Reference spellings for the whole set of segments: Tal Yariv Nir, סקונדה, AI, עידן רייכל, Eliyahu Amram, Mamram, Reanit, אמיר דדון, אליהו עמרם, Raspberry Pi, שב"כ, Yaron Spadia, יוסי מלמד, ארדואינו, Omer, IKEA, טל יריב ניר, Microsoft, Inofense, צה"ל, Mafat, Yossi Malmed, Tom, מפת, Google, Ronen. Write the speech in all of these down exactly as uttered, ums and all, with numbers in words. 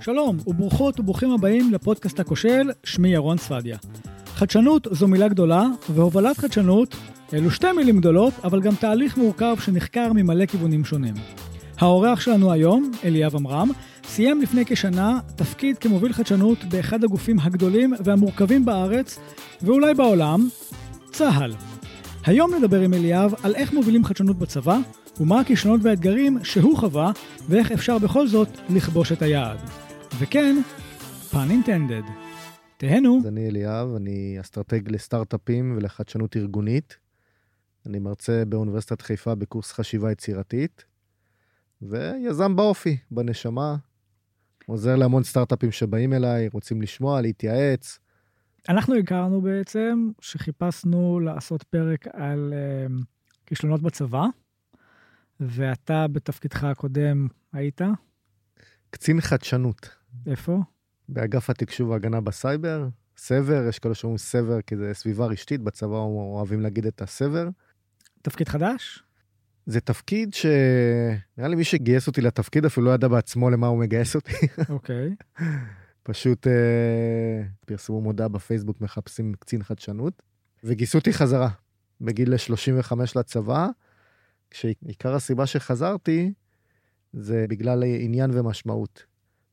שלום וברוכות וברוכים הבאים לפודקאסט הכושל, שמי ירון ספדיה. חדשנות זו מילה גדולה, והובלת חדשנות אלו שתי מילים גדולות, אבל גם תהליך מורכב שנחקר ממלא כיוונים שונים. האורח שלנו היום, אליהו עמרם, סיים לפני כשנה תפקיד כמוביל חדשנות באחד הגופים הגדולים והמורכבים בארץ, ואולי בעולם, צה"ל. היום נדבר עם אליהו על איך מובילים חדשנות בצבא, ומה הכישלונות והאתגרים שהוא חווה, ואיך אפשר בכל זאת לכבוש את היעד. וכן, פן אינטנדד. תהנו. אז אני אליהו, אני אסטרטג לסטארט-אפים ולחדשנות ארגונית. אני מרצה באוניברסיטת חיפה בקורס חשיבה יצירתית, ויזם באופי, בנשמה. עוזר להמון סטארט-אפים שבאים אליי, רוצים לשמוע, להתייעץ. אנחנו הכרנו בעצם שחיפשנו לעשות פרק על uh, כישלונות בצבא, ואתה בתפקידך הקודם היית? קצין חדשנות. איפה? באגף התקשוב והגנה בסייבר, סבר, יש כאלה שאומרים סבר, כי זה סביבה רשתית, בצבא אוהבים להגיד את הסבר. תפקיד חדש? זה תפקיד ש... נראה לי מי שגייס אותי לתפקיד, אפילו לא ידע בעצמו למה הוא מגייס אותי. אוקיי. Okay. פשוט אה, פרסמו מודעה בפייסבוק, מחפשים קצין חדשנות, וגייסו אותי חזרה, בגיל שלושים וחמש לצבא, כשעיקר הסיבה שחזרתי, זה בגלל עניין ומשמעות.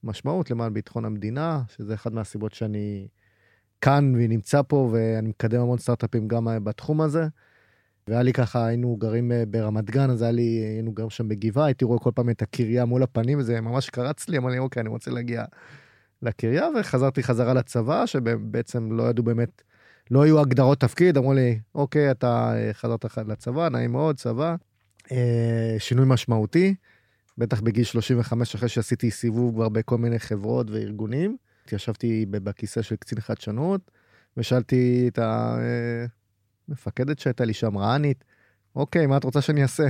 משמעות למען ביטחון המדינה, שזה אחד מהסיבות שאני כאן ונמצא פה, ואני מקדם המון סטארט-אפים גם בתחום הזה, והיה לי ככה, היינו גרים ברמת גן, אז היה לי, היינו גרים שם בגבעה, הייתי רואה כל פעם את הקריה מול הפנים, זה ממש קרץ לי, אמר לי, אוקיי, אני רוצה להגיע לקריה, וחזרתי חזרה לצבא, שבעצם לא ידעו באמת, לא היו הגדרות תפקיד, אמרו לי, אוקיי, אתה חזרת לצבא, נעים מאוד, צבא. שינוי משמעותי, בטח בגיל שלושים וחמש, אחרי שעשיתי סיבוב כבר בכל מיני חברות וארגונים, התיישבתי בכיסא של קצין חדשנות, ושאלתי את המפקדת שהייתה לי שם, רענית, אוקיי, מה את רוצה שאני אעשה?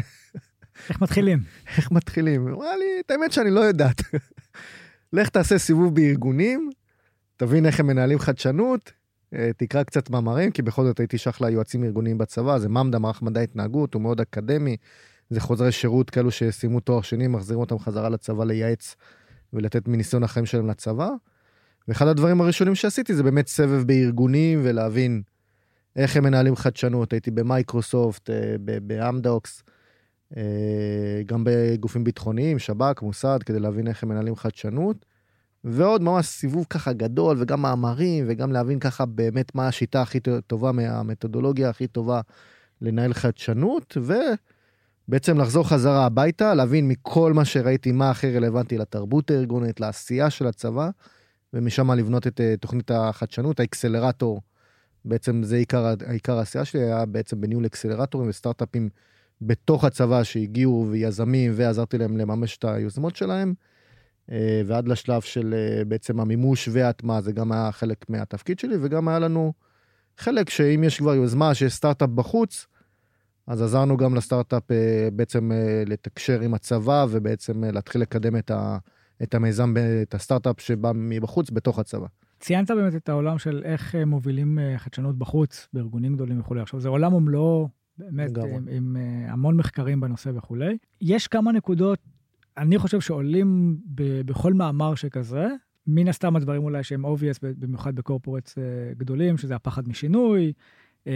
איך מתחילים? איך מתחילים? אמרה לי, את האמת שאני לא יודעת. לך תעשה סיבוב בארגונים, תבין איך הם מנהלים חדשנות, תקרא קצת מאמרים, כי בכל זאת הייתי שייך ליועצים ארגוניים בצבא, זה ממדם, מערך מדעי התנהגות, הוא מאוד אקדמי, זה חוזרי שירות כאלו שסיימו תואר שני, מחזירים אותם חזרה לצבא לייעץ, ולתת מניסיון החיים שלהם לצבא, ואחד הדברים הראשונים שעשיתי, זה באמת סבב בארגונים, ולהבין איך הם מנהלים חדשנות, הייתי במייקרוסופט, באמדוקס, גם בגופים ביטחוניים, שב"כ, מוסד, כדי להבין איך הם מנהלים חדשנות, ועוד ממש סיבוב ככה גדול, וגם מאמרים, וגם להבין ככה באמת מה השיטה הכי טובה, מהמתודולוגיה הכי טובה לנהל חדשנות, ובעצם לחזור חזרה הביתה, להבין מכל מה שראיתי, מה הכי רלוונטי לתרבות הארגונית, לעשייה של הצבא, ומשם לבנות את תוכנית החדשנות, האקסלרטור, בעצם זה עיקר, העיקר העשייה שלי, היה בעצם בניהול אקסלרטורים וסטארט-אפים בתוך הצבא שהגיעו ויזמים, ועזרתי להם לממש את היוזמות שלהם, ועד לשלב של בעצם המימוש והתמה, זה גם היה חלק מהתפקיד שלי, וגם היה לנו חלק שאם יש כבר יוזמה שיש סטארט-אפ בחוץ, אז עזרנו גם לסטארט-אפ בעצם לתקשר עם הצבא, ובעצם להתחיל לקדם את, ה, את המיזם, את הסטארט-אפ שבא מבחוץ בתוך הצבא. ציינת באמת את העולם של איך מובילים חדשנות בחוץ, בארגונים גדולים וכו'. עכשיו זה עולם ומלואו, באמת, עם, עם המון מחקרים בנושא וכו'. יש כמה נקודות, אני חושב שעולים ב- בכל מאמר שכזה, מן הסתם הדברים אולי שהם obvious, במיוחד בקורפורטס uh, גדולים, שזה הפחד משינוי, uh,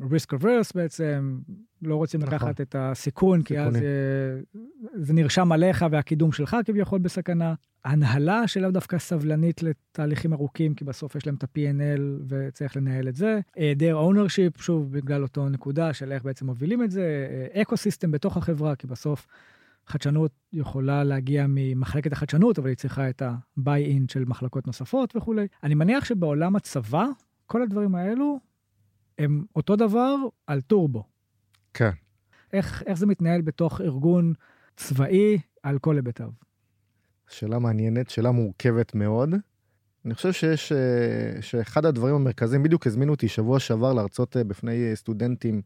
risk averse בעצם, לא רוצים נכון. לקחת את הסיכון, סיכוני. כי אז uh, זה נרשם עליך, והקידום שלך כביכול בסכנה. ההנהלה שלו דווקא סבלנית לתהליכים ארוכים, כי בסוף יש להם את ה-פי אנד אל, וצריך לנהל את זה. היעדר ownership, שוב, בגלל אותו נקודה, של איך בעצם מובילים את זה, אקוסיסטם בתוך החברה, כי בסוף חדשנות יכולה להגיע ממחלקת החדשנות, אבל היא צריכה את ה-buy-in של מחלקות נוספות וכו'. אני מניח שבעולם הצבא, כל הדברים האלו, הם אותו דבר על טורבו. כן. איך, איך זה מתנהל בתוך ארגון צבאי על כל היבטיו? שאלה מעניינת, שאלה מורכבת מאוד. אני חושב שיש, שאחד הדברים המרכזיים, בדיוק הזמינו אותי שבוע שעבר להרצות בפני סטודנטים,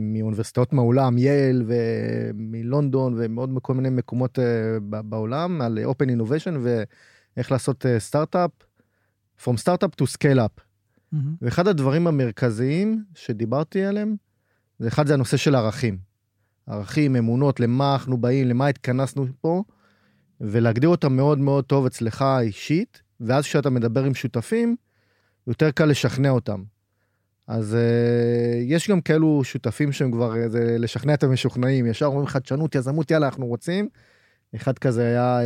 מאוניברסיטאות מהעולם, יייל ומלונדון ומאוד מכל מיני מקומות בעולם, על Open Innovation ואיך לעשות סטארט-אפ, From Startup to Scale-up. Mm-hmm. ואחד הדברים המרכזיים שדיברתי עליהם, זה אחד זה הנושא של ערכים. ערכים, אמונות, למה אנחנו באים, למה התכנסנו פה, ולהגדיר אותם מאוד מאוד טוב אצלך אישית, ואז כשאתה מדבר עם שותפים, יותר קל לשכנע אותם. אז uh, יש גם כאלו שותפים שהם כבר, uh, לשכנע את המשוכנעים, ישר אומרים חדשנות, יזמות, יאללה, אנחנו רוצים. אחד כזה היה uh,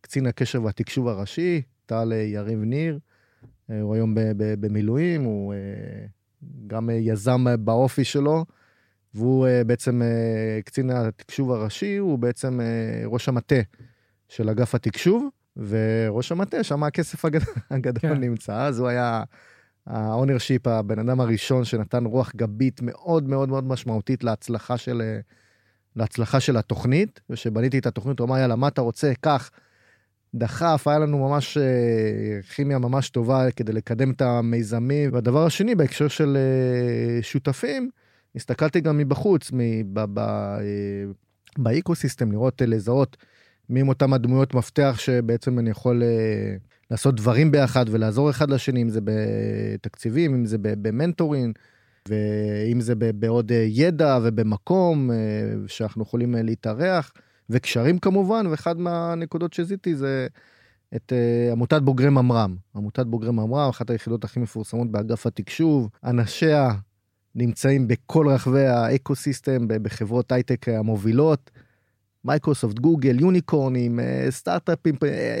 קצין הקשר והתקשוב הראשי, טל יריב ניר, uh, הוא היום ב- ב- במילואים, הוא uh, גם uh, יזם uh, באופי שלו, והוא uh, בעצם, uh, קצין התקשוב הראשי, הוא בעצם uh, ראש המטה של אגף התקשוב, וראש המטה, שם הכסף הגדול נמצא, אז הוא היה האונרשיפ, הבן אדם הראשון שנתן רוח גבית מאוד מאוד מאוד משמעותית להצלחה של, להצלחה של התוכנית, ושבניתי את התוכנית, הוא אמר, יאללה, מה אתה רוצה? כך, דחף, היה לנו ממש כימיה ממש טובה כדי לקדם את המיזמים, והדבר השני, בהקשר של שותפים, הסתכלתי גם מבחוץ, באקוסיסטם, לראות, לזהות, מי עם אותם הדמויות מפתח שבעצם אני יכול אה, לעשות דברים ביחד ולעזור אחד לשני, אם זה בתקציבים, אם זה במנטורין, ואם זה בעוד ידע ובמקום אה, שאנחנו יכולים להתארח, וקשרים כמובן, ואחד מהנקודות שזיתי זה את אה, עמותת בוגרי ממרם. עמותת בוגרי ממרם, אחת היחידות הכי מפורסמות באגף התקשוב, אנשיה נמצאים בכל רחבי האקוסיסטם, בחברות הייטק המובילות, מייקרוסופט, גוגל, יוניקורנים, סטארט-אפים,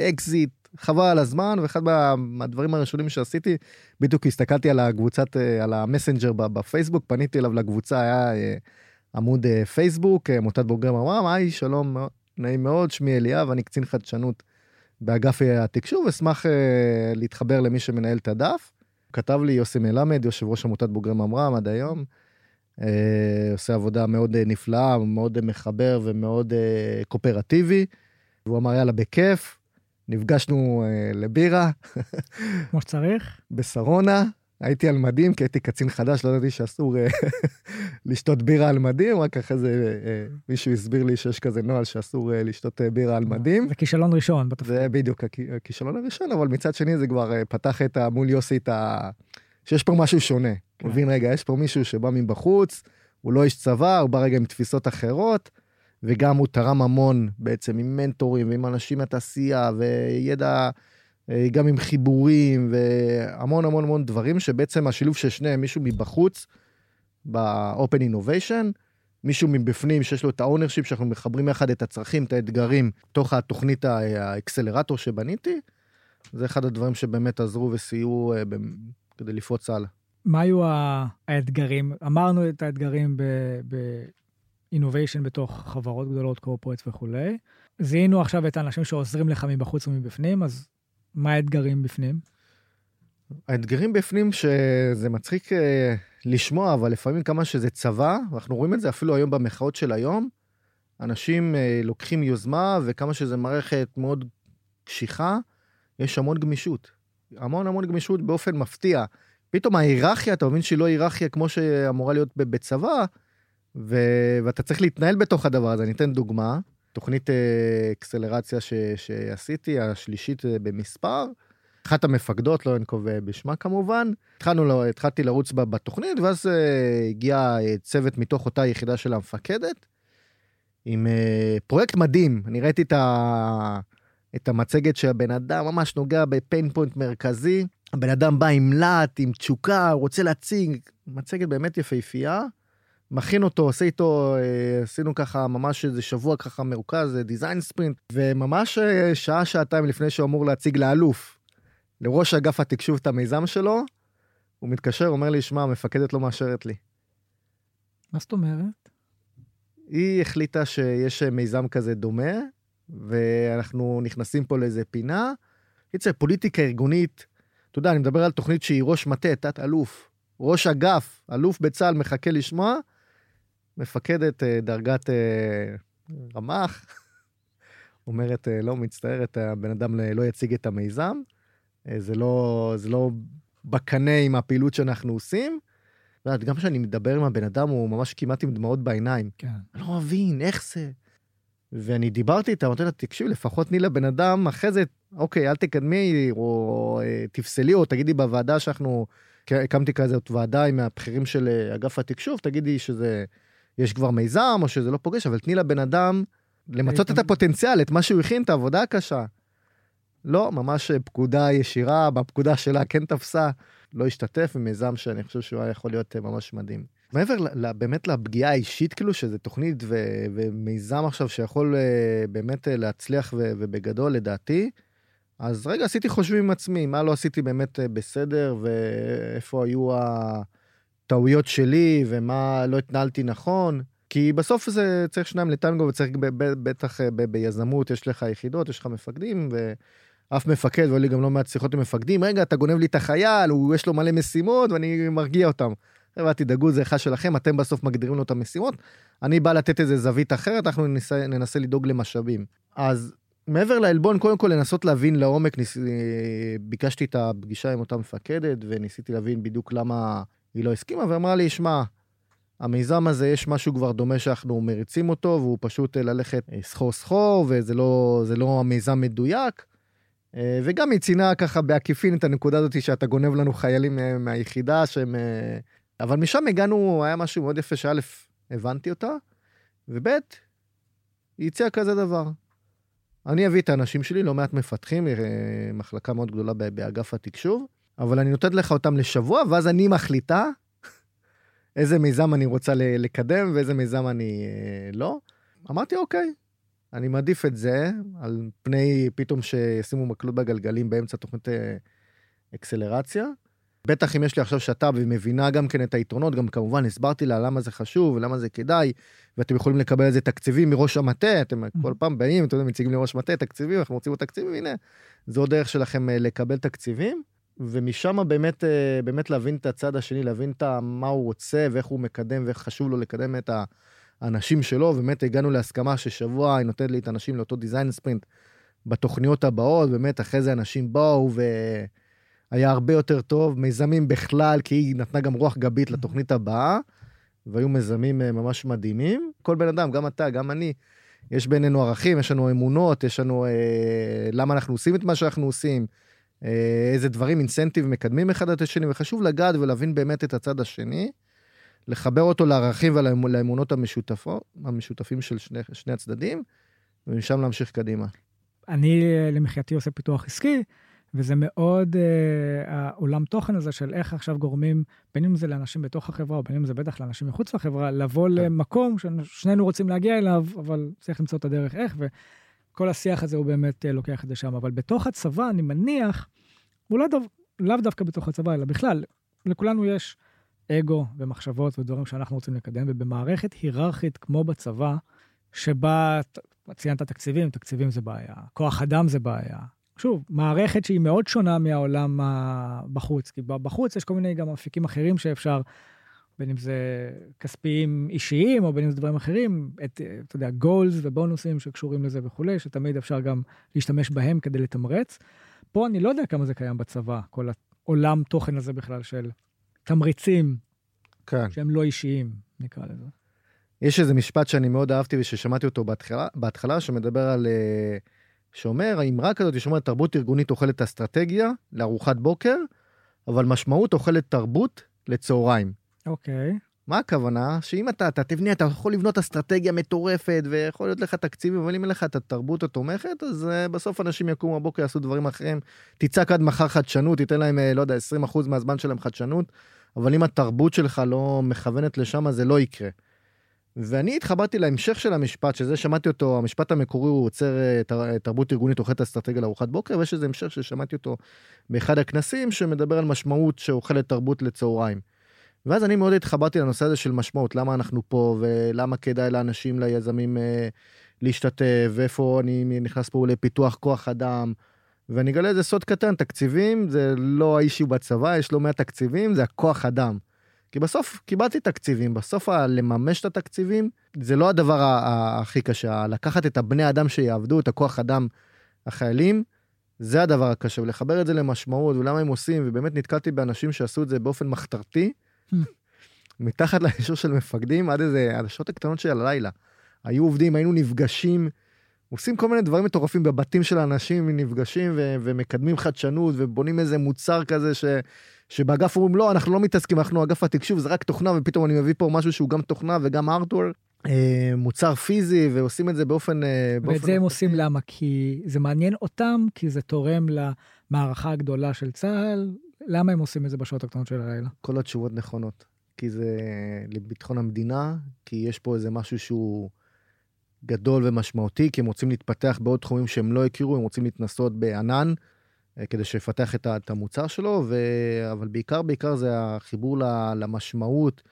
אקזיט, חבל הזמן, ואחד מהדברים הראשונים שעשיתי, בדיוק הסתכלתי על הקבוצת, על המסנג'ר בפייסבוק, פניתי אליו לקבוצה, היה עמוד פייסבוק, מותת בוגר ממרם, היי, שלום, נעים מאוד, שמי אליהו, ואני קצין חדשנות באגף התקשוב, אשמח להתחבר למי שמנהל את הדף, כתב לי יוסי מלמד, יושב ראש עמותת בוגר ממרם עד היום, עושה עבודה מאוד נפלאה, מאוד מחבר ומאוד קופרטיבי, והוא אמר, יאללה, בכיף, נפגשנו לבירה. כמו שצריך. בשרונה, הייתי על מדים, כי הייתי קצין חדש, לא ידעתי שאסור לשתות בירה על מדים, רק אחרי זה מישהו הסביר לי שיש כזה נועל שאסור לשתות בירה על מדים. זה כישלון ראשון. זה בדיוק הכישלון הראשון, אבל מצד שני זה כבר פתח את מול יוסי את ה... שיש פה משהו שונה. הוא מבין, רגע, יש פה מישהו שבא מבחוץ, הוא לא איש צבא, הוא בא רגע עם תפיסות אחרות, וגם הוא תרם המון בעצם עם מנטורים, ועם אנשים מהתעשייה, וידע, גם עם חיבורים, והמון המון המון דברים, שבעצם השילוב של שניהם, מישהו מבחוץ, ב-Open Innovation, מישהו מבפנים שיש לו את ה-ownership, שאנחנו מחברים יחד את הצרכים, את האתגרים, תוך התוכנית האקסלרטור שבניתי, זה אחד הדברים שבאמת עזרו וסייעו כדי לפרוץ הלאה. מה היו האתגרים? אמרנו את האתגרים ב-innovation בתוך חברות גדולות, קורפורט וכו'. זיהינו עכשיו את האנשים שעוזרים לך מבחוץ ומבפנים, אז מה האתגרים בפנים? האתגרים בפנים שזה מצחיק לשמוע, אבל לפעמים כמה שזה צבא, ואנחנו רואים את זה אפילו היום במחאות של היום, אנשים לוקחים יוזמה, וכמה שזה מערכת מאוד קשיחה, יש המון גמישות. המון המון גמישות באופן מפתיע. פתאום ההיררכיה, אתה מבין שהיא לא היררכיה כמו שאמורה להיות בצבא, ו- ואתה צריך להתנהל בתוך הדבר הזה. אני אתן דוגמה, תוכנית אקסלרציה ש- שעשיתי, השלישית במספר, אחת המפקדות, לא אין קובע בשמה כמובן, התחלנו, התחלתי לרוץ בתוכנית, ואז הגיע צוות מתוך אותה יחידה של המפקדת, עם פרויקט מדהים, אני ראיתי את ה... את המצגת שהבן אדם ממש נוגע בפיין פוינט מרכזי, הבן אדם בא עם לט, עם תשוקה, רוצה להציג, מצגת באמת יפהפייה, מכין אותו, עושה איתו, עשינו ככה ממש איזה שבוע ככה מרוכז, דיזיין ספרינט, וממש שעה, שעתיים לפני שהוא אמור להציג לאלוף, לראש אגף התקשוב את המיזם שלו, הוא מתקשר, אומר לי, שמע, המפקדת לא מאשרת לי. מה זאת אומרת? היא החליטה שיש מיזם כזה דומה, ואנחנו נכנסים פה לאיזה פינה, יצא פוליטיקה ארגונית, אתה יודע, אני מדבר על תוכנית שהיא ראש מטה, תת אלוף, ראש אגף, אלוף בצה"ל מחכה לשמוע, מפקדת דרגת רמ"ח, אומרת, לא מצטערת, הבן אדם לא יציג את המיזם, זה לא, זה לא בקנה עם הפעילות שאנחנו עושים, ואת, גם כשאני מדבר עם הבן אדם, הוא ממש כמעט עם דמעות בעיניים, כן. אני לא מבין, איך זה? ואני דיברתי איתה, אמרתי לה, תקשיב, לפחות תני לבן אדם, אחרי זה, אוקיי, אל תקדמי, או תפסלי, או תגידי בוועדה שאנחנו, הקמתי כזאת ועדה עם הבכירים של אגף התקשוב, תגידי שזה, יש כבר מיזם, או שזה לא פוגש, אבל תני לבן אדם למצות את הפוטנציאל, את מה שהוא הכין, את העבודה הקשה. לא, ממש פקודה ישירה, בפקודה שלה כן תפסה, לא השתתף במיזם שאני חושב שהוא היה יכול להיות ממש מדהים. מעבר באמת לפגיעה האישית, כאילו, שזה תוכנית ומיזם עכשיו שיכול באמת להצליח ובגדול, לדעתי, אז רגע, עשיתי חושבים עם עצמי, מה לא עשיתי באמת בסדר, ואיפה היו הטעויות שלי, ומה לא התנהלתי נכון, כי בסוף זה צריך שניים לטנגו, וצריך בטח ביזמות, יש לך יחידות, יש לך מפקדים, ואף מפקד, ואולי גם לא מעט שיחות עם מפקדים, רגע, אתה גונב לי את החייל, יש לו מלא משימות, ואני מרגיע אותם. רגע, תדאגו, זה אחד שלכם, אתם בסוף מגדירים לו את המשימות, אני בא לתת איזה זווית אחרת, אנחנו ננסה, ננסה לדאוג למשאבים. אז מעבר לאלבון, קודם כל לנסות להבין לעומק, ניס... ביקשתי את הפגישה עם אותה מפקדת, וניסיתי להבין בדיוק למה היא לא הסכימה, ואמרה לי, שמע, המיזם הזה יש משהו כבר דומה שאנחנו מריצים אותו, והוא פשוט ללכת סחור סחור, וזה לא, זה לא המיזם מדויק, וגם היא צינה ככה בעקיפין את הנקודה הזאת, שאתה גונב לנו חיילים מהיחידה, שהם... אבל משם הגענו, היה משהו מאוד יפה, שא' הבנתי אותה, וב' היא הציעה כזה דבר. אני אביא את האנשים שלי, לא מעט מפתחים, מחלקה מאוד גדולה באגף התקשוב, אבל אני נותנת לך אותם לשבוע, ואז אני מחליטה איזה מיזם אני רוצה לקדם, ואיזה מיזם אני לא. אמרתי, אוקיי, אני מעדיף את זה, על פני פתאום שישימו מקלות בגלגלים באמצע תוכנית אקסלרציה. בטח אם יש לי עכשיו שתה ומבינה גם כן את היתרונות, גם כמובן הסברתי לה למה זה חשוב, ולמה זה כדאי, ואתם יכולים לקבל איזה תקציבים מראש המטה, אתם כל פעם באים, אתם יודעים, מציגים לראש מטה תקציבים, אנחנו רוצים תקציבים, הנה, זו דרך שלכם לקבל תקציבים, ומשם באמת, באמת להבין את הצד השני, להבין את מה הוא רוצה, ואיך הוא מקדם, ואיך חשוב לו לקדם את האנשים שלו, באמת הגענו להסכמה ששבוע היא נותנת לי את האנשים לאותו דיזיין ספרינט בתוכניות הבאות, באמת אחרי זה אנשים באו ו... היה הרבה יותר טוב, מיזמים בכלל, כי היא נתנה גם רוח גבית לתוכנית הבאה, והיו מיזמים ממש מדהימים. כל בן אדם, גם אתה, גם אני, יש בינינו ערכים, יש לנו אמונות, יש לנו אה, למה אנחנו עושים את מה שאנחנו עושים, אה, איזה דברים, אינסנטיב, מקדמים אחד את השני, וחשוב לגעת ולהבין באמת את הצד השני, לחבר אותו לערכים ולאמונות המשותפים של שני, שני הצדדים, ומשם להמשיך קדימה. אני למחייתי עושה פיתוח עסקי, וזה מאוד, אה, העולם תוכן הזה של איך עכשיו גורמים, בין אם זה לאנשים בתוך החברה, או בין אם זה בטח לאנשים מחוץ לחברה, לבוא למקום ששנינו רוצים להגיע אליו, אבל צריך למצוא את הדרך איך, וכל השיח הזה הוא באמת אה, לוקח את זה שם. אבל בתוך הצבא, אני מניח, אולי דו, לאו דווקא בתוך הצבא, אלא בכלל, לכולנו יש אגו ומחשבות ודברים שאנחנו רוצים לקדם, ובמערכת היררכית כמו בצבא, שבה ציינת תקציבים, תקציבים זה בעיה, כוח אדם זה בעיה, שוב, מערכת שהיא מאוד שונה מהעולם בחוץ, כי בחוץ יש כל מיני גם אפיקים אחרים שאפשר, בין אם זה כספיים אישיים, או בין אם זה דברים אחרים, את, אתה יודע, goals ובונוסים שקשורים לזה וכולי, שתמיד אפשר גם להשתמש בהם כדי לתמרץ. פה אני לא יודע כמה זה קיים בצבא, כל העולם תוכן הזה בכלל של תמריצים, כן. שהם לא אישיים, נקרא לזה. יש איזה משפט שאני מאוד אהבתי, וששמעתי אותו בהתחלה, בהתחלה שמדבר על... שאומר, האמרה כזאת, שאומרת, תרבות ארגונית אוכלת אסטרטגיה לארוחת בוקר, אבל משמעות אוכלת תרבות לצהריים. אוקיי. מה הכוונה? שאם אתה, אתה תבנה, אתה יכול לבנות אסטרטגיה מטורפת, ויכול להיות לך תקציבים, אבל אם אין לך את התרבות התומכת, אז בסוף אנשים יקומו הבוקר, יעשו דברים אחרים, תצעק עד מחר חדשנות, תיתן להם, לא יודע, עשרים אחוז מהזמן שלהם חדשנות, אבל אם התרבות שלך לא מכוונת לשם, זה לא יקרה. ואני התחברתי להמשך של המשפט, שזה שמעתי אותו, המשפט המקורי הוא עוצר תרבות ארגונית אוכלת אסטרטגיה לארוחת בוקר, ויש איזה המשך ששמעתי אותו באחד הכנסים, שמדבר על משמעות שאוכלת תרבות לצהריים. ואז אני מאוד התחברתי לנושא הזה של משמעות, למה אנחנו פה, ולמה כדאי לאנשים, ליזמים להשתתף, ואיפה אני נכנס פה לפיתוח כוח אדם, ואני אגלה איזה סוד קטן, תקציבים, זה לא האישיו בצבא, יש לו מאה תקציבים, זה הכוח אדם. כי בסוף קיבלתי תקציבים, בסוף לממש את התקציבים, זה לא הדבר הכי קשה, לקחת את הבני אדם שיעבדו, את הכוח אדם החיילים, זה הדבר הקשה, ולחבר את זה למשמעות, ולמה הם עושים, ובאמת נתקלתי באנשים שעשו את זה באופן מחתרתי, מתחת לישור של מפקדים, עד איזה, השעות הקטנות של הלילה, היו עובדים, היינו נפגשים, עושים כל מיני דברים מטורפים בבתים של האנשים, נפגשים ו- ומקדמים חדשנות, ובונים איזה מוצר כזה ש... שבאגף אומרים, לא, אנחנו לא מתעסקים, אנחנו אגף התקשוב, זה רק תוכנה, ופתאום אני מביא פה משהו שהוא גם תוכנה וגם הארדוור, מוצר פיזי, ועושים את זה באופן... ואת זה הם עושים למה? כי זה מעניין אותם, כי זה תורם למערכה הגדולה של צה"ל. למה הם עושים את זה בשעות הקטנות של הלילה? כל התשובות נכונות. כי זה לביטחון המדינה, כי יש פה איזה משהו שהוא גדול ומשמעותי, כי הם רוצים להתפתח בעוד תחומים שהם לא הכירו, הם רוצים להתנסות בענן, כדי שיפתח את המוצר שלו, ו... אבל בעיקר, בעיקר זה החיבור למשמעות.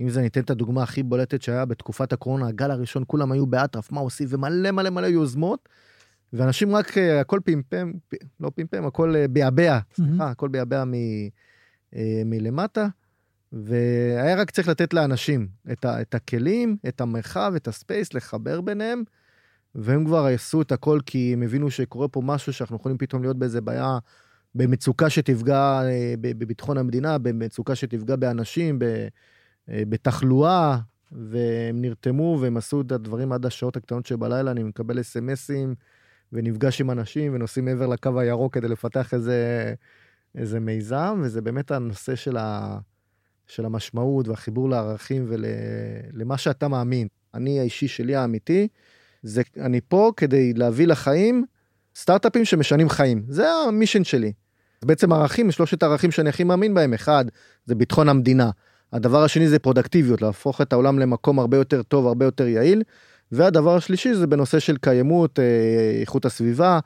אם זה ניתן את הדוגמה הכי בולטת שהיה בתקופת הקורונה, הגל הראשון, כולם היו באטרף, מה עושים, ומלא מלא מלא יוזמות, ואנשים רק, הכל פימפם, לא פימפם, הכל ביאבע, סליחה, הכל ביאבע מלמטה, והיה רק צריך לתת לאנשים את הכלים, את המרחב, את הספייס, לחבר ביניהם, והם כבר עשו את הכל, כי הם הבינו שקורה פה משהו, שאנחנו יכולים פתאום להיות באיזה בעיה, במצוקה שתפגע בביטחון המדינה, במצוקה שתפגע באנשים, ב... בתחלואה, והם נרתמו, והם עשו את הדברים עד השעות הקטנות שבלילה, אני מקבל אס-אמסים, ונפגש עם אנשים, ונוסעים מעבר לקו הירוק, כדי לפתח איזה, איזה מיזם, וזה באמת הנושא של, ה, של המשמעות, והחיבור לערכים, ולמה ול, שאתה מאמין. אני האישי שלי האמיתי, זה, אני פה כדי להביא לחיים, סטארט-אפים שמשנים חיים, זה המישן שלי. בעצם ערכים, שלושת הערכים שאני הכי מאמין בהם, אחד, זה ביטחון המדינה, הדבר השני זה פרודקטיביות, להפוך את העולם למקום הרבה יותר טוב, הרבה יותר יעיל, והדבר השלישי זה בנושא של קיימות, איכות הסביבה,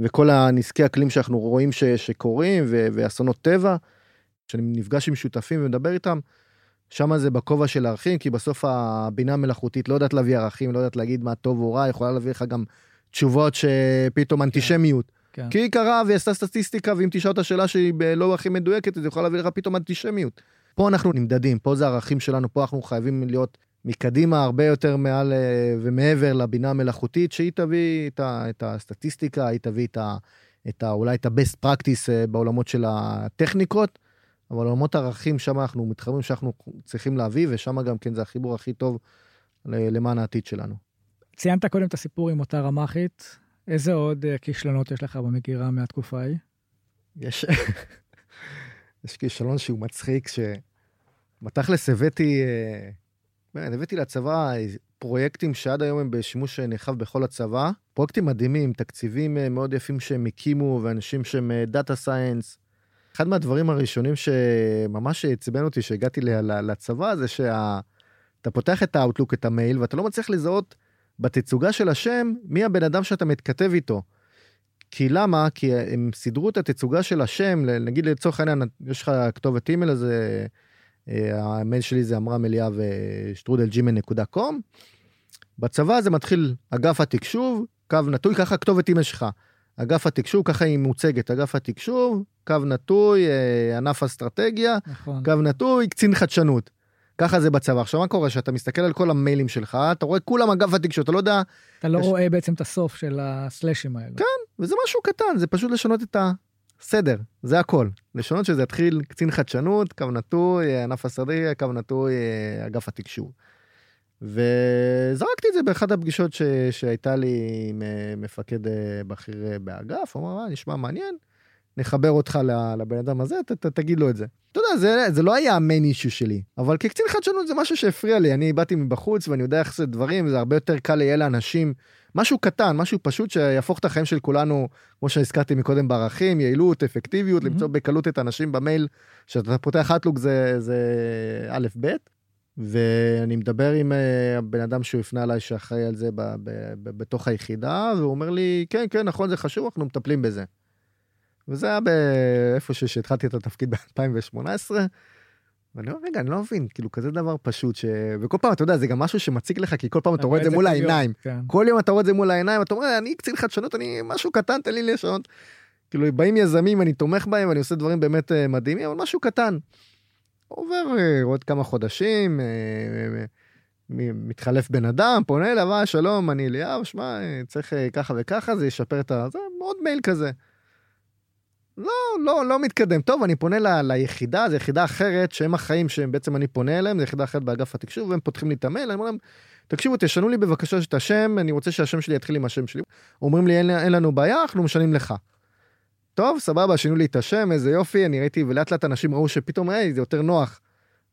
וכל הנזקי אקלים שאנחנו רואים ש- שקורים, ו- ואסונות טבע, שאני נפגש עם שותפים ומדבר איתם, שם זה בכובע של הערכים, כי בסוף הבינה המלאכותית לא יודעת להביא ערכים, לא יודעת להגיד מה טוב או רע, יכולה להביא לך גם תשובות שפתאום אנטישמיות, כן. כי היא קרה והיא עשתה סטטיסטיקה, ואם תשאל את השאלה שהיא לא הכי מדויקת, היא יכולה להביא לך פתאום אנטישמיות. פה אנחנו נמדדים, פה זה הערכים שלנו, פה אנחנו חייבים להיות מקדימה הרבה יותר מעל ומעבר לבינה המלאכותית, שהיא תביא את הסטטיסטיקה, היא תביא את אולי את ה-best practice בעולמות של הטכניקות, אבל בעולמות הערכים שם אנחנו מתחברים שאנחנו צריכים להביא, ושם גם כן זה החיבור הכי טוב למען העתיד שלנו. ציינת קודם את הסיפור עם אותה רמחית, איזה עוד כישלונות יש לך במגירה מהתקופה ההיא? יש... יש כישלון שהוא מצחיק, שבתכלס הבאתי, הבאתי לצבא פרויקטים שעד היום הם בשימוש נרחב בכל הצבא, פרויקטים מדהימים, תקציבים מאוד יפים שהם הקימו, ואנשים שהם דאטה סיינס. אחד מהדברים הראשונים שממש הצבן אותי שהגעתי לצבא, זה שאתה פותח את האוטלוק, את המייל, ואתה לא מצליח לזהות בתצוגה של השם, מי הבן אדם שאתה מתכתב איתו. כי למה? כי הם סידרו את התצוגה של השם, נגיד לצורך העניין, יש לך כתובת אימייל, אז האימייל שלי זה אמרם אליהו שטרודל ג'ימייל דוט קום, בצבא זה מתחיל אגף התקשוב, קו נטוי, ככה כתובת אימייל שלך, אגף התקשוב, ככה היא מוצגת, אגף התקשוב, קו נטוי, ענף אסטרטגיה, נכון. קו נטוי, קצין חדשנות, ככה זה בצבא. עכשיו מה קורה? שאתה מסתכל על כל המיילים שלך, אתה רואה כולם אגב התקשור, אתה לא יודע... אתה לא יש... רואה בעצם את הסוף של הסלשים האלה. כן, וזה משהו קטן, זה פשוט לשנות את הסדר, זה הכל. לשנות שזה התחיל קצין חדשנות, קו נטוי, ענף הסדר, קו נטוי, אגף התקשור. וזרקתי את זה באחת הפגישות ש... שהייתה לי עם מפקד בכיר באגף, הוא אמר, נשמע מעניין, נחבר אותך לבן אדם הזה, ת, ת, תגיד לו את זה. אתה יודע, זה, זה לא היה המיין אישו שלי, אבל כקצין חדשנות זה משהו שהפריע לי, אני באתי מבחוץ ואני יודע איך זה דברים, זה הרבה יותר קל יהיה לאנשים, משהו קטן, משהו פשוט שיהפוך את החיים של כולנו, כמו שהזכרתי מקודם בערכים, יעילות, אפקטיביות, mm-hmm. למצוא בקלות את האנשים במייל, שאתה פותח האטלוק זה, זה א' ב', ואני מדבר עם הבן אדם שהוא הפנה עליי שאחראי על זה ב, ב, ב, בתוך היחידה, והוא אומר לי, כן, כן, נכון, זה חשוב, אנחנו מטפלים בזה. וזה היה באיפה שהתחלתי את התפקיד ב-אלפיים שמונה עשרה, ואני אומר, רגע, אני לא מבין, כאילו כזה דבר פשוט, ש... וכל פעם, אתה יודע, זה גם משהו שמציק לך, כי כל פעם אתה רואה את זה מול העיניים, כן. כל יום אתה רואה את זה מול העיניים, אתה אומר, אני קצין חדשנות, אני משהו קטן, תן לי לשנות, כאילו, באים יזמים, אני תומך בהם, אני עושה דברים באמת מדהימים, אבל משהו קטן. עובר עוד כמה חודשים, מתחלף בן אדם, פונה אליו, שלום, אני אליהו, שמע, צריך ככה וככה, זה ישפר את ה... זה מאוד מייל כזה. לא, לא, לא מתקדם. טוב, אני פונה ל, ליחידה, זו יחידה אחרת שהם החיים שהם בעצם אני פונה אליהם, זו יחידה אחרת באגף התקשוב, והם פותחים לי את המייל, אני אומר להם, תקשיבו, תשנו לי בבקשה את השם, אני רוצה שהשם שלי יתחיל עם השם שלי. אומרים לי, אין, אין לנו בעיה, אנחנו משנים לך. טוב, סבבה, שינו לי את השם, איזה יופי, אני ראיתי, ולאט לאט אנשים ראו שפתאום, היי, זה יותר נוח.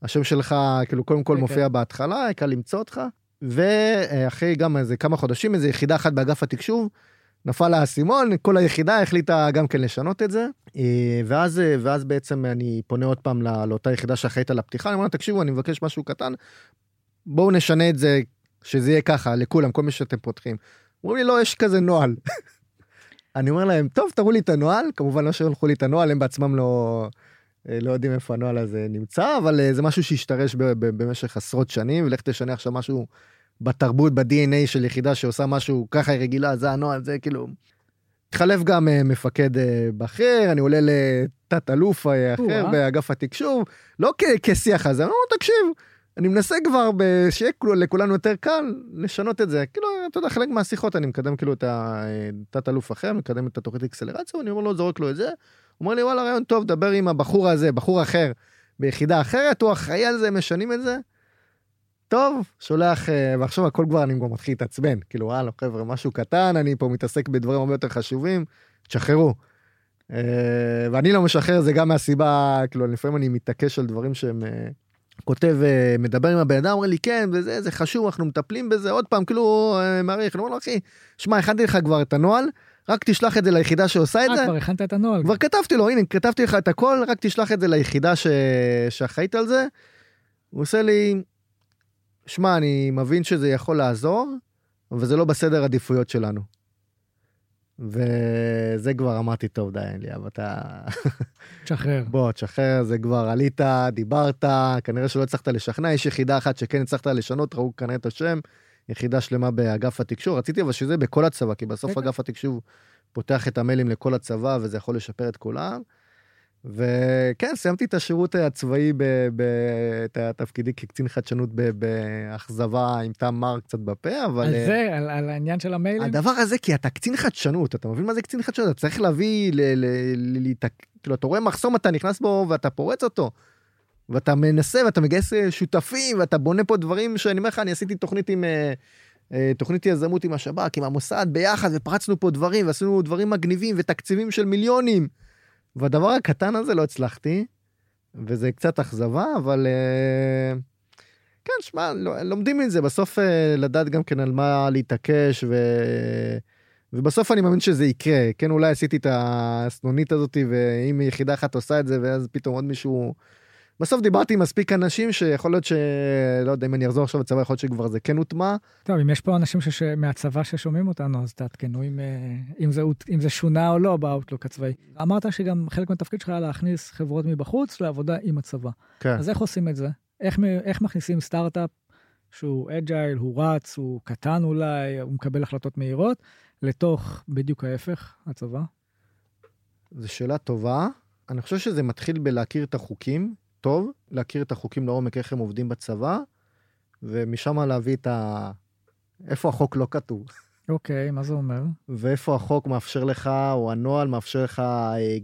השם שלך, כאילו, קודם כל מופיע בהתחלה, קל למצוא אותך. ואחרי גם איזה כמה חודשים, איזה יחידה אחת באגף התקשוב, נפל האסימון, כל היחידה החליטה גם כן לשנות את זה, ואז, ואז בעצם אני פונה עוד פעם לא, לאותה יחידה שאחראית על הפתיחה, אני אומר, תקשיבו, אני מבקש משהו קטן, בואו נשנה את זה, שזה יהיה ככה, לכולם, כל מי שאתם פותחים. אומרים לי, לא, יש כזה נועל. אני אומר להם, טוב, תראו לי את הנועל, כמובן לא שהולכו לי את הנועל, הם בעצמם לא, לא יודעים איפה הנועל הזה נמצא, אבל זה משהו שהשתרש במשך עשרות שנים, ולך תשנה עכשיו משהו בתרבות, ב-די אן איי של יחידה שעושה משהו, ככה היא רגילה, זה הנועל, זה כאילו... התחלף גם מפקד באחר, אני עולה לתת אלוף אחר באגף התקשוב, לא כשיח הזה, אני אומר, תקשיב, אני מנסה כבר, שיהיה לכולנו יותר קל, לשנות את זה, כאילו, אתה יודע, חלק מהשיחות, אני מקדם כאילו את התת-אלוף אחר, מקדם את התוכנית אקסלרציה, ואני אומר לו, זורק לו את זה, הוא אומר לי, וואלה, רעיון טוב, דבר עם הבחור הזה, בחור אחר, ביחידה אחרת, הוא אחראי על זה, משנים את זה, טוב, שולח, ועכשיו הכל כבר, אני גם מתחיל להתעצבן, כאילו, וואלה, חבר'ה, משהו קטן, אני פה מתעסק בדברים הרבה יותר חשובים, תשחררו. ואני לא משחרר, זה גם מהסיבה, כאילו, לפעמים אני מתעקש על דברים שהם כותב, מדבר עם הבן אדם, אומר לי, כן, וזה, זה חשוב, אנחנו מטפלים בזה, עוד פעם, כאילו, מעריך, אני אומר לו, אחי, שמע, הכנתי לך כבר את הנועל, רק תשלח את זה ליחידה שעושה את זה. אה, כבר הכנת את הנועל. כבר כתבתי לו, הנה, כתבתי לך את הכל, רק תשלח את זה ליחידה שאחראית על זה. הוא עושה לי, שמע, אני מבין שזה יכול לעזור, אבל זה לא בסדר עדיפויות שלנו. וזה כבר אמרתי, טוב די, אליה, אבל אתה... תשחרר. בוא, תשחרר, זה כבר עלית, דיברת, כנראה שלא הצלחת לשכנע, יש יחידה אחת שכן הצלחת לשנות, ראו כנראה את השם, יחידה שלמה באגף התקשוב, רציתי אבל שזה בכל הצבא, כי בסוף אגף התקשוב פותח את המיילים לכל הצבא, וזה יכול לשפר את כולם, וכן, סיימתי את השירות הצבאי, את התפקידי כקצין חדשנות באכזבה עם טעם מר קצת בפה, אבל... על זה, על העניין של המיילים? הדבר הזה, כי אתה קצין חדשנות, אתה מבין מה זה קצין חדשנות, אתה צריך להביא, כאילו, אתה רואה מחסום, אתה נכנס בו ואתה פורץ אותו, ואתה מנסה ואתה מגייס שותפים, ואתה בונה פה דברים שאני אומר לך, אני עשיתי תוכנית עם... תוכנית יזמות עם השב"כ, עם המוסד ביחד, ופרצנו פה דברים, ועשינו דברים מגניבים ותקציבים של מיליונים. והדבר הקטן הזה לא הצלחתי, וזה קצת אכזבה, אבל כן, שמע, לומדים את זה, בסוף לדעת גם כן על מה להתעקש, ו... ובסוף אני מאמין שזה יקרה, כן, אולי עשיתי את הסנונית הזאת, ואם יחידה אחת עושה את זה, ואז פתאום עוד מישהו, בסוף דיברתי עם מספיק אנשים, שיכול להיות ש... לא יודע, אם אני אחזור עכשיו לצבא, יכול להיות שכבר זה כן הוטמע. טוב, אם יש פה אנשים שש... מהצבא ששומעים אותנו, אז תעדכנו אם, אם, זה... אם זה שונה או לא באוטלוק הצבאי. אמרת שגם חלק מהתפקיד שלך היה להכניס חברות מבחוץ לעבודה עם הצבא. כן. אז איך עושים את זה? איך, איך מכניסים סטארט-אפ שהוא אג'ייל, הוא רץ, הוא קטן אולי, הוא מקבל החלטות מהירות, לתוך בדיוק ההפך, הצבא? זו שאלה טובה. אני חושב שזה מתחיל בלהכיר את החוקים, טוב, להכיר את החוקים לעומק, איך הם עובדים בצבא, ומשם להביא את ה... איפה החוק לא כתוב. אוקיי, מה זה אומר? ואיפה החוק מאפשר לך, או הנועל מאפשר לך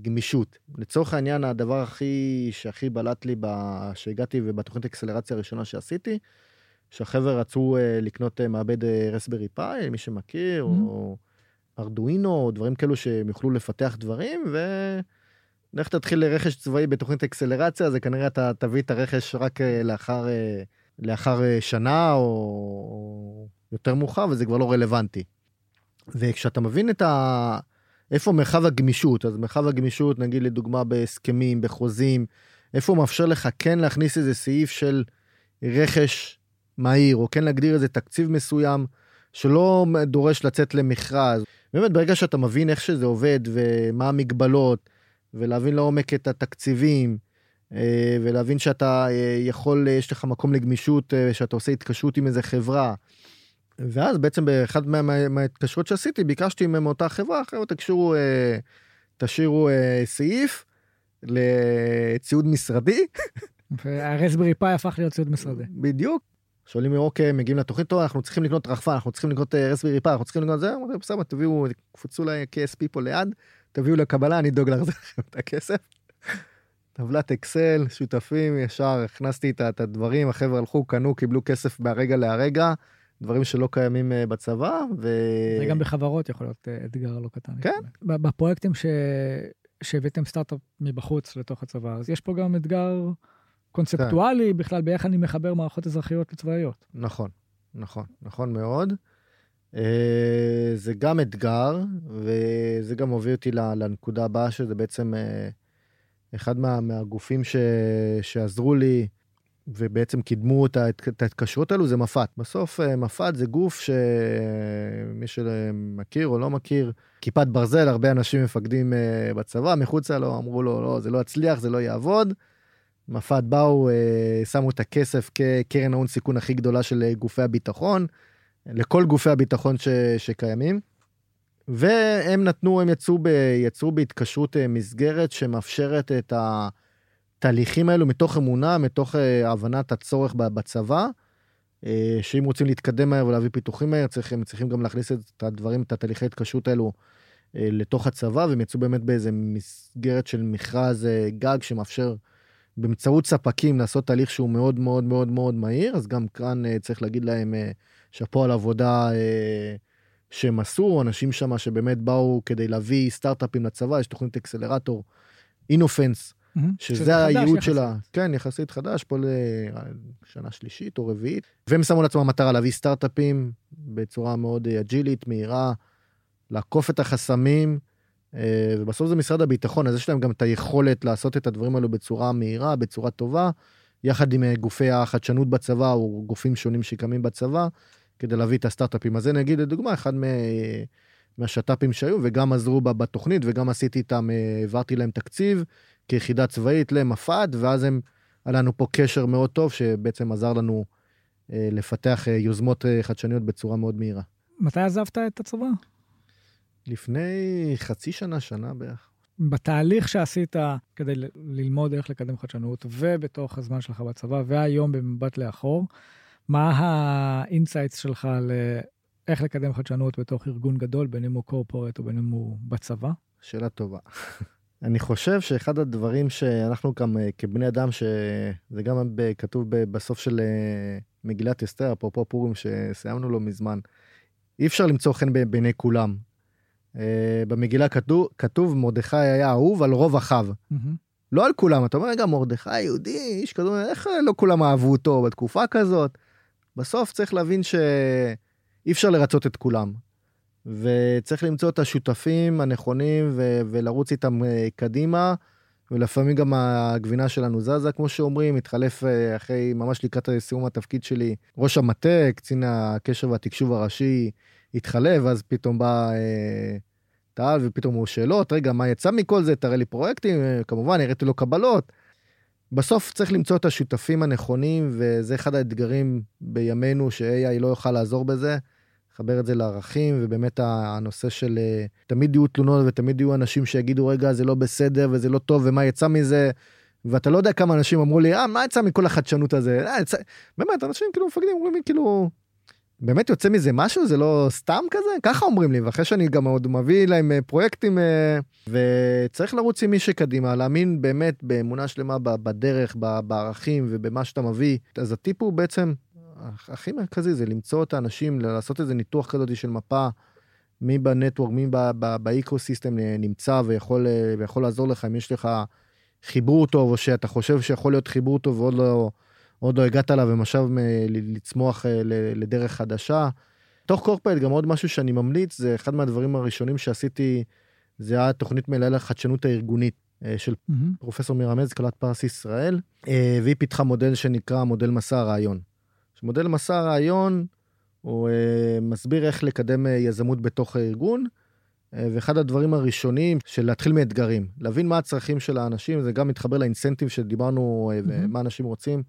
גמישות. לצורך העניין, הדבר הכי, שהכי בלט לי, שהגעתי ובתוכנית אקסלרציה הראשונה שעשיתי, שהחבר רצו לקנות מעבד רסברי פאי, מי שמכיר, או ארדואינו, או דברים כאלו שהם יוכלו לפתח דברים, ו... לך תתחיל לרכש צבאי בתוכנית אקסלרציה, זה כנראה אתה תביא את הרכש רק לאחר, לאחר שנה או יותר מאוחר, וזה כבר לא רלוונטי. וכשאתה מבין את ה... איפה מרחב הגמישות, אז מרחב הגמישות, נגיד לדוגמה בהסכמים, בחוזים, איפה הוא מאפשר לך כן להכניס איזה סעיף של רכש מהיר, או כן להגדיר איזה תקציב מסוים, שלא דורש לצאת למכרז. באמת ברגע שאתה מבין איך שזה עובד, ומה המגבלות, ולהבין לעומק את התקציבים, ולהבין שאתה יכול, יש לך מקום לגמישות, שאתה עושה התקשרות עם איזה חברה. ואז בעצם באחד מה, מההתקשרות שעשיתי, ביקשתי מהם מאותה חברה, אחרי תקשרו, תשאירו סעיף לציוד משרדי. והרסברי פאי הפך להיות ציוד משרדי. בדיוק. שואלים לי, אוקיי, מגיעים לתוכנית, טוב, אנחנו צריכים לקנות רחפה, אנחנו צריכים לקנות רסברי פאי, אנחנו צריכים לקנות זה, אמרתי, בסדר, תביאו, קפצו לה כ-אס פי פה ליד, תביאו לקבלה, אני דואג להחזיר לכם את הכסף. טבלת אקסל, שותפים, ישר הכנסתי את הדברים, החבר'ה הלכו, קנו, קיבלו כסף מהרגע להרגע, דברים שלא קיימים בצבא, ו... זה גם בחברות יכול להיות אתגר לא קטן. כן. בפרויקטים שהבאתם סטארט-אפ מבחוץ לתוך הצבא, אז יש פה גם אתגר קונספטואלי בכלל, באיך אני מחבר מערכות אזרחיות לצבאיות. נכון. נכון, נכון מאוד. זה גם אתגר, וזה גם הוביל אותי לנקודה הבאה, שזה בעצם אחד מהגופים שעזרו לי, ובעצם קידמו את ההתקשרות האלו, זה מפת. בסוף מפת זה גוף שמי שמכיר או לא מכיר, כיפת ברזל, הרבה אנשים מפקדים בצבא, מחוצה לו, אמרו לו, לא, זה לא יצליח, זה לא יעבוד. מפת באו, שמו את הכסף כקרן ההון סיכון הכי גדולה של גופי הביטחון, לכל גופי הביטחון ש, שקיימים, והם נתנו, הם יצאו, ב, יצאו בהתקשרות מסגרת שמאפשרת את התהליכים האלו מתוך אמונה, מתוך הבנת הצורך בצבא, שאם רוצים להתקדם מהר ולהביא פיתוחים מהר, צריכים, צריכים גם להכניס את הדברים, את התהליכי התקשרות האלו לתוך הצבא, והם יצאו באמת באיזה מסגרת של מכרז גג שמאפשר באמצעות ספקים לעשות תהליך שהוא מאוד מאוד מאוד מאוד מהיר, אז גם כאן צריך להגיד להם שפה על עבודה שהם עשו, אנשים שם שבאמת באו כדי להביא סטארט-אפים לצבא, יש תוכנית אקסלרטור, אינופנס, שזה הייעוד שלה, כן, יחסית חדש, פה לשנה שלישית או רביעית, והם שמו לעצמם מטרה להביא סטארט-אפים בצורה מאוד אג'ילית, מהירה, לעקוף את החסמים, ובסוף זה משרד הביטחון, אז יש להם גם את היכולת לעשות את הדברים האלו בצורה מהירה, בצורה טובה, יחד עם גופי החדשנות בצבא, או גופים שונים שקמים בצבא, כדי להביא את הסטארט-אפים. אז אני אגיד לדוגמה, אחד מהשטאפים שהיו, וגם עזרו בתוכנית, וגם עשיתי איתם, העברתי להם תקציב, כיחידה צבאית למפת, ואז הם, היה לנו פה קשר מאוד טוב, שבעצם עזר לנו לפתח יוזמות חדשניות בצורה מאוד מהירה. מתי עזבת את הצבא? לפני חצי שנה, שנה בערך. בתהליך שעשית כדי ללמוד איך לקדם חדשנות, ובתוך הזמן שלך בצבא, והיום במבט לאחור, מה האינסייטס שלך לאיך לקדם חדשנות בתוך ארגון גדול, בין אם הוא קורפורט או בין אם הוא בצבא? שאלה טובה. אני חושב שאחד הדברים שאנחנו גם כבני אדם, שזה גם כתוב בסוף של מגילת אסתר, אפרופו פורים שסיימנו לו מזמן, אי אפשר למצוא חן בעיני כולם. Uh, במגילה כתוב, כתוב מרדכי היה אהוב על רוב אחיו, mm-hmm. לא על כולם, אתה אומר רגע מרדכי יהודי, איש כזה, איך לא כולם אהבו אותו בתקופה כזאת, בסוף צריך להבין שאי אפשר לרצות את כולם, וצריך למצוא את השותפים הנכונים ו- ולרוץ איתם uh, קדימה, ולפעמים גם הגבינה שלנו זזה, כמו שאומרים, התחלף uh, אחרי ממש לקראת סיום התפקיד שלי, ראש המטה, קצין הקשר והתקשוב הראשי, התחלב, אז פתאום בא אה, טל, ופתאום הוא שאלות, רגע, מה יצא מכל זה? תראה לי פרויקטים, אה, כמובן, הראיתי לו קבלות. בסוף צריך למצוא את השותפים הנכונים, וזה אחד האתגרים בימינו, ש-איי איי לא יוכל לעזור בזה, לחבר את זה לערכים, ובאמת הנושא של, אה, תמיד יהיו תלונות, ותמיד יהיו אנשים שיגידו, רגע, זה לא בסדר, וזה לא טוב, ומה יצא מזה, ואתה לא יודע כמה אנשים אמרו לי, אה, מה יצא מכל החדשנות הזה? אה, יצא... באמת, אנשים, כאילו, מפקדים, אומרים, כאילו... באמת יוצא מזה משהו, זה לא סתם כזה? ככה אומרים לי, ואחרי שאני גם עוד מביא להם פרויקטים, וצריך לרוץ עם מי שקדימה, להאמין באמת באמונה שלמה בדרך, בערכים ובמה שאתה מביא. אז הטיפ הוא בעצם, הכי מרכזי זה למצוא את האנשים, לעשות איזה ניתוח כזאת של מפה, מי בנטוורק, מי באקוסיסטם נמצא ויכול, ויכול לעזור לך, אם יש לך חיבור טוב, או שאתה חושב שיכול להיות חיבור טוב ועוד לא... עוד לא הגעת עליו, ומשב לצמוח לדרך חדשה. תוך קורפט, גם עוד משהו שאני ממליץ, זה אחד מהדברים הראשונים שעשיתי, זה היה תוכנית מלאה לחדשנות הארגונית, של mm-hmm. פרופסור מרמז, כלת פרס ישראל, והיא פיתחה מודל שנקרא מודל מסע הרעיון. שמודל מסע הרעיון, הוא מסביר איך לקדם יזמות בתוך הארגון, ואחד הדברים הראשונים, של להתחיל מאתגרים, להבין מה הצרכים של האנשים, זה גם מתחבר לאינסנטיב שדיברנו, mm-hmm. ומה אנשים רוצים,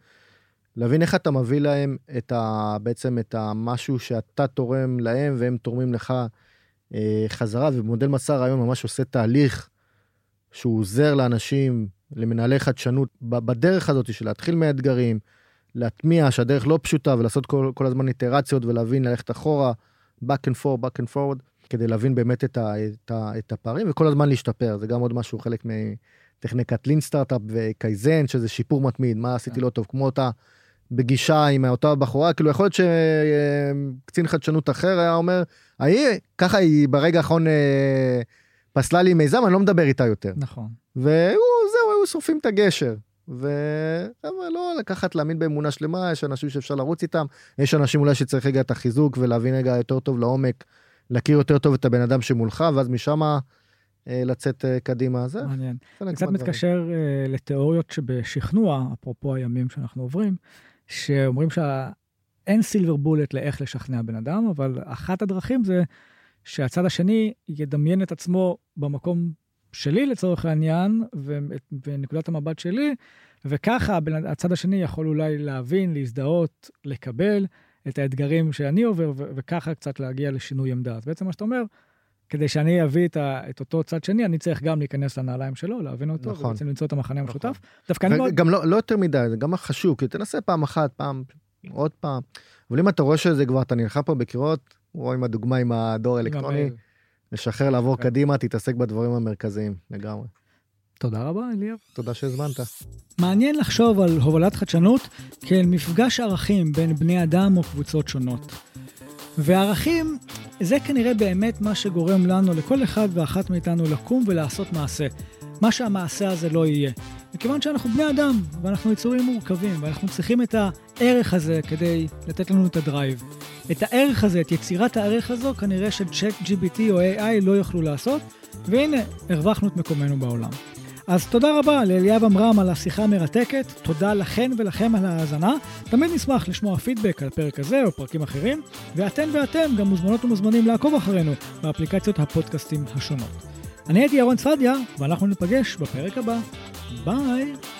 להבין איך אתה מביא להם את ה, בעצם את המשהו שאתה תורם להם, והם תורמים לך אה, חזרה, ובמודל מסע רעיון ממש עושה תהליך שהוא עוזר לאנשים, למנהלי חדשנות, בדרך הזאת של להתחיל מהאתגרים, להטמיע שהדרך לא פשוטה, ולעשות כל, כל הזמן איטרציות, ולהבין ללכת אחורה, back and forward, back and forward, כדי להבין באמת את, ה, את, ה, את הפערים, וכל הזמן להשתפר, זה גם עוד משהו, חלק מטכניקת לין סטארט-אפ וקייזן, שזה שיפור מתמיד, מה עשיתי לא טוב, כמו אותה, בגישה עם אותה בחורה, כאילו יכול להיות שקצין חדשנות אחר היה אומר, היי, ככה היא ברגע האחרון פסלה לי מיזם, אני לא מדבר איתה יותר. נכון. והוא, זהו, היו שורפים את הגשר. ולא לקחת להאמין באמונה שלמה, יש אנשים שאפשר לרוץ איתם, יש אנשים אולי שצריך רגע את החיזוק, ולהבין רגע יותר טוב לעומק, להכיר יותר טוב את הבן אדם שמולך, ואז משם לצאת קדימה. זה קצת מתקשר לתיאוריות שבשכנוע, אפרופו הימים שאנחנו עוברים, שאומרים שאין סילבר בולט לאיך לשכנע בן אדם, אבל אחת הדרכים זה שהצד השני ידמיין את עצמו במקום שלי לצורך העניין, ונקודת המבט שלי, וככה הצד השני יכול אולי להבין, להזדהות, לקבל את האתגרים שאני עובר, וככה קצת להגיע לשינוי עמדה. אז בעצם מה שאתה אומר, כדי שאני אביא את, ה, את אותו צד שני, אני צריך גם להיכנס לנעליים שלו, להבין אותו, נכון. ובעצם למצוא את המחנה נכון. המשותף. דווקא אני מאוד... גם לא, לא יותר מדי, זה גם החשוב, כי תנסה פעם אחת, פעם, עוד פעם, אבל אם אתה רואה שזה כבר, אתה נלחם פה בקירות, או עם הדוגמה עם הדואר האלקטרוני, לשחרר, לעבור קדימה, תתעסק בדברים המרכזיים, לגמרי. תודה רבה, אליהו. תודה שהזמנת. מעניין לחשוב על הובלת חדשנות כאל מפגש ערכים בין בני אדם או קבוצות שונות. והערכים, זה כנראה באמת מה שגורם לנו, לכל אחד ואחת מאיתנו, לקום ולעשות מעשה. מה שהמעשה הזה לא יהיה. מכיוון שאנחנו בני אדם, ואנחנו יצורים מורכבים, ואנחנו צריכים את הערך הזה כדי לתת לנו את הדרייב. את הערך הזה, את יצירת הערך הזו, כנראה שצ'אט ג'י פי טי או איי איי לא יוכלו לעשות, והנה, הרווחנו את מקומנו בעולם. אז תודה רבה לאליהו עמרם על השיחה המרתקת, תודה לכן ולכם על ההאזנה, תמיד נשמח לשמוע פידבק על פרק הזה או פרקים אחרים, ואתן ואתם גם מוזמנות ומוזמנים לעקוב אחרינו באפליקציות הפודקאסטים השונות. אני הייתי ירון ספדיה, ואנחנו נפגש בפרק הבא. ביי!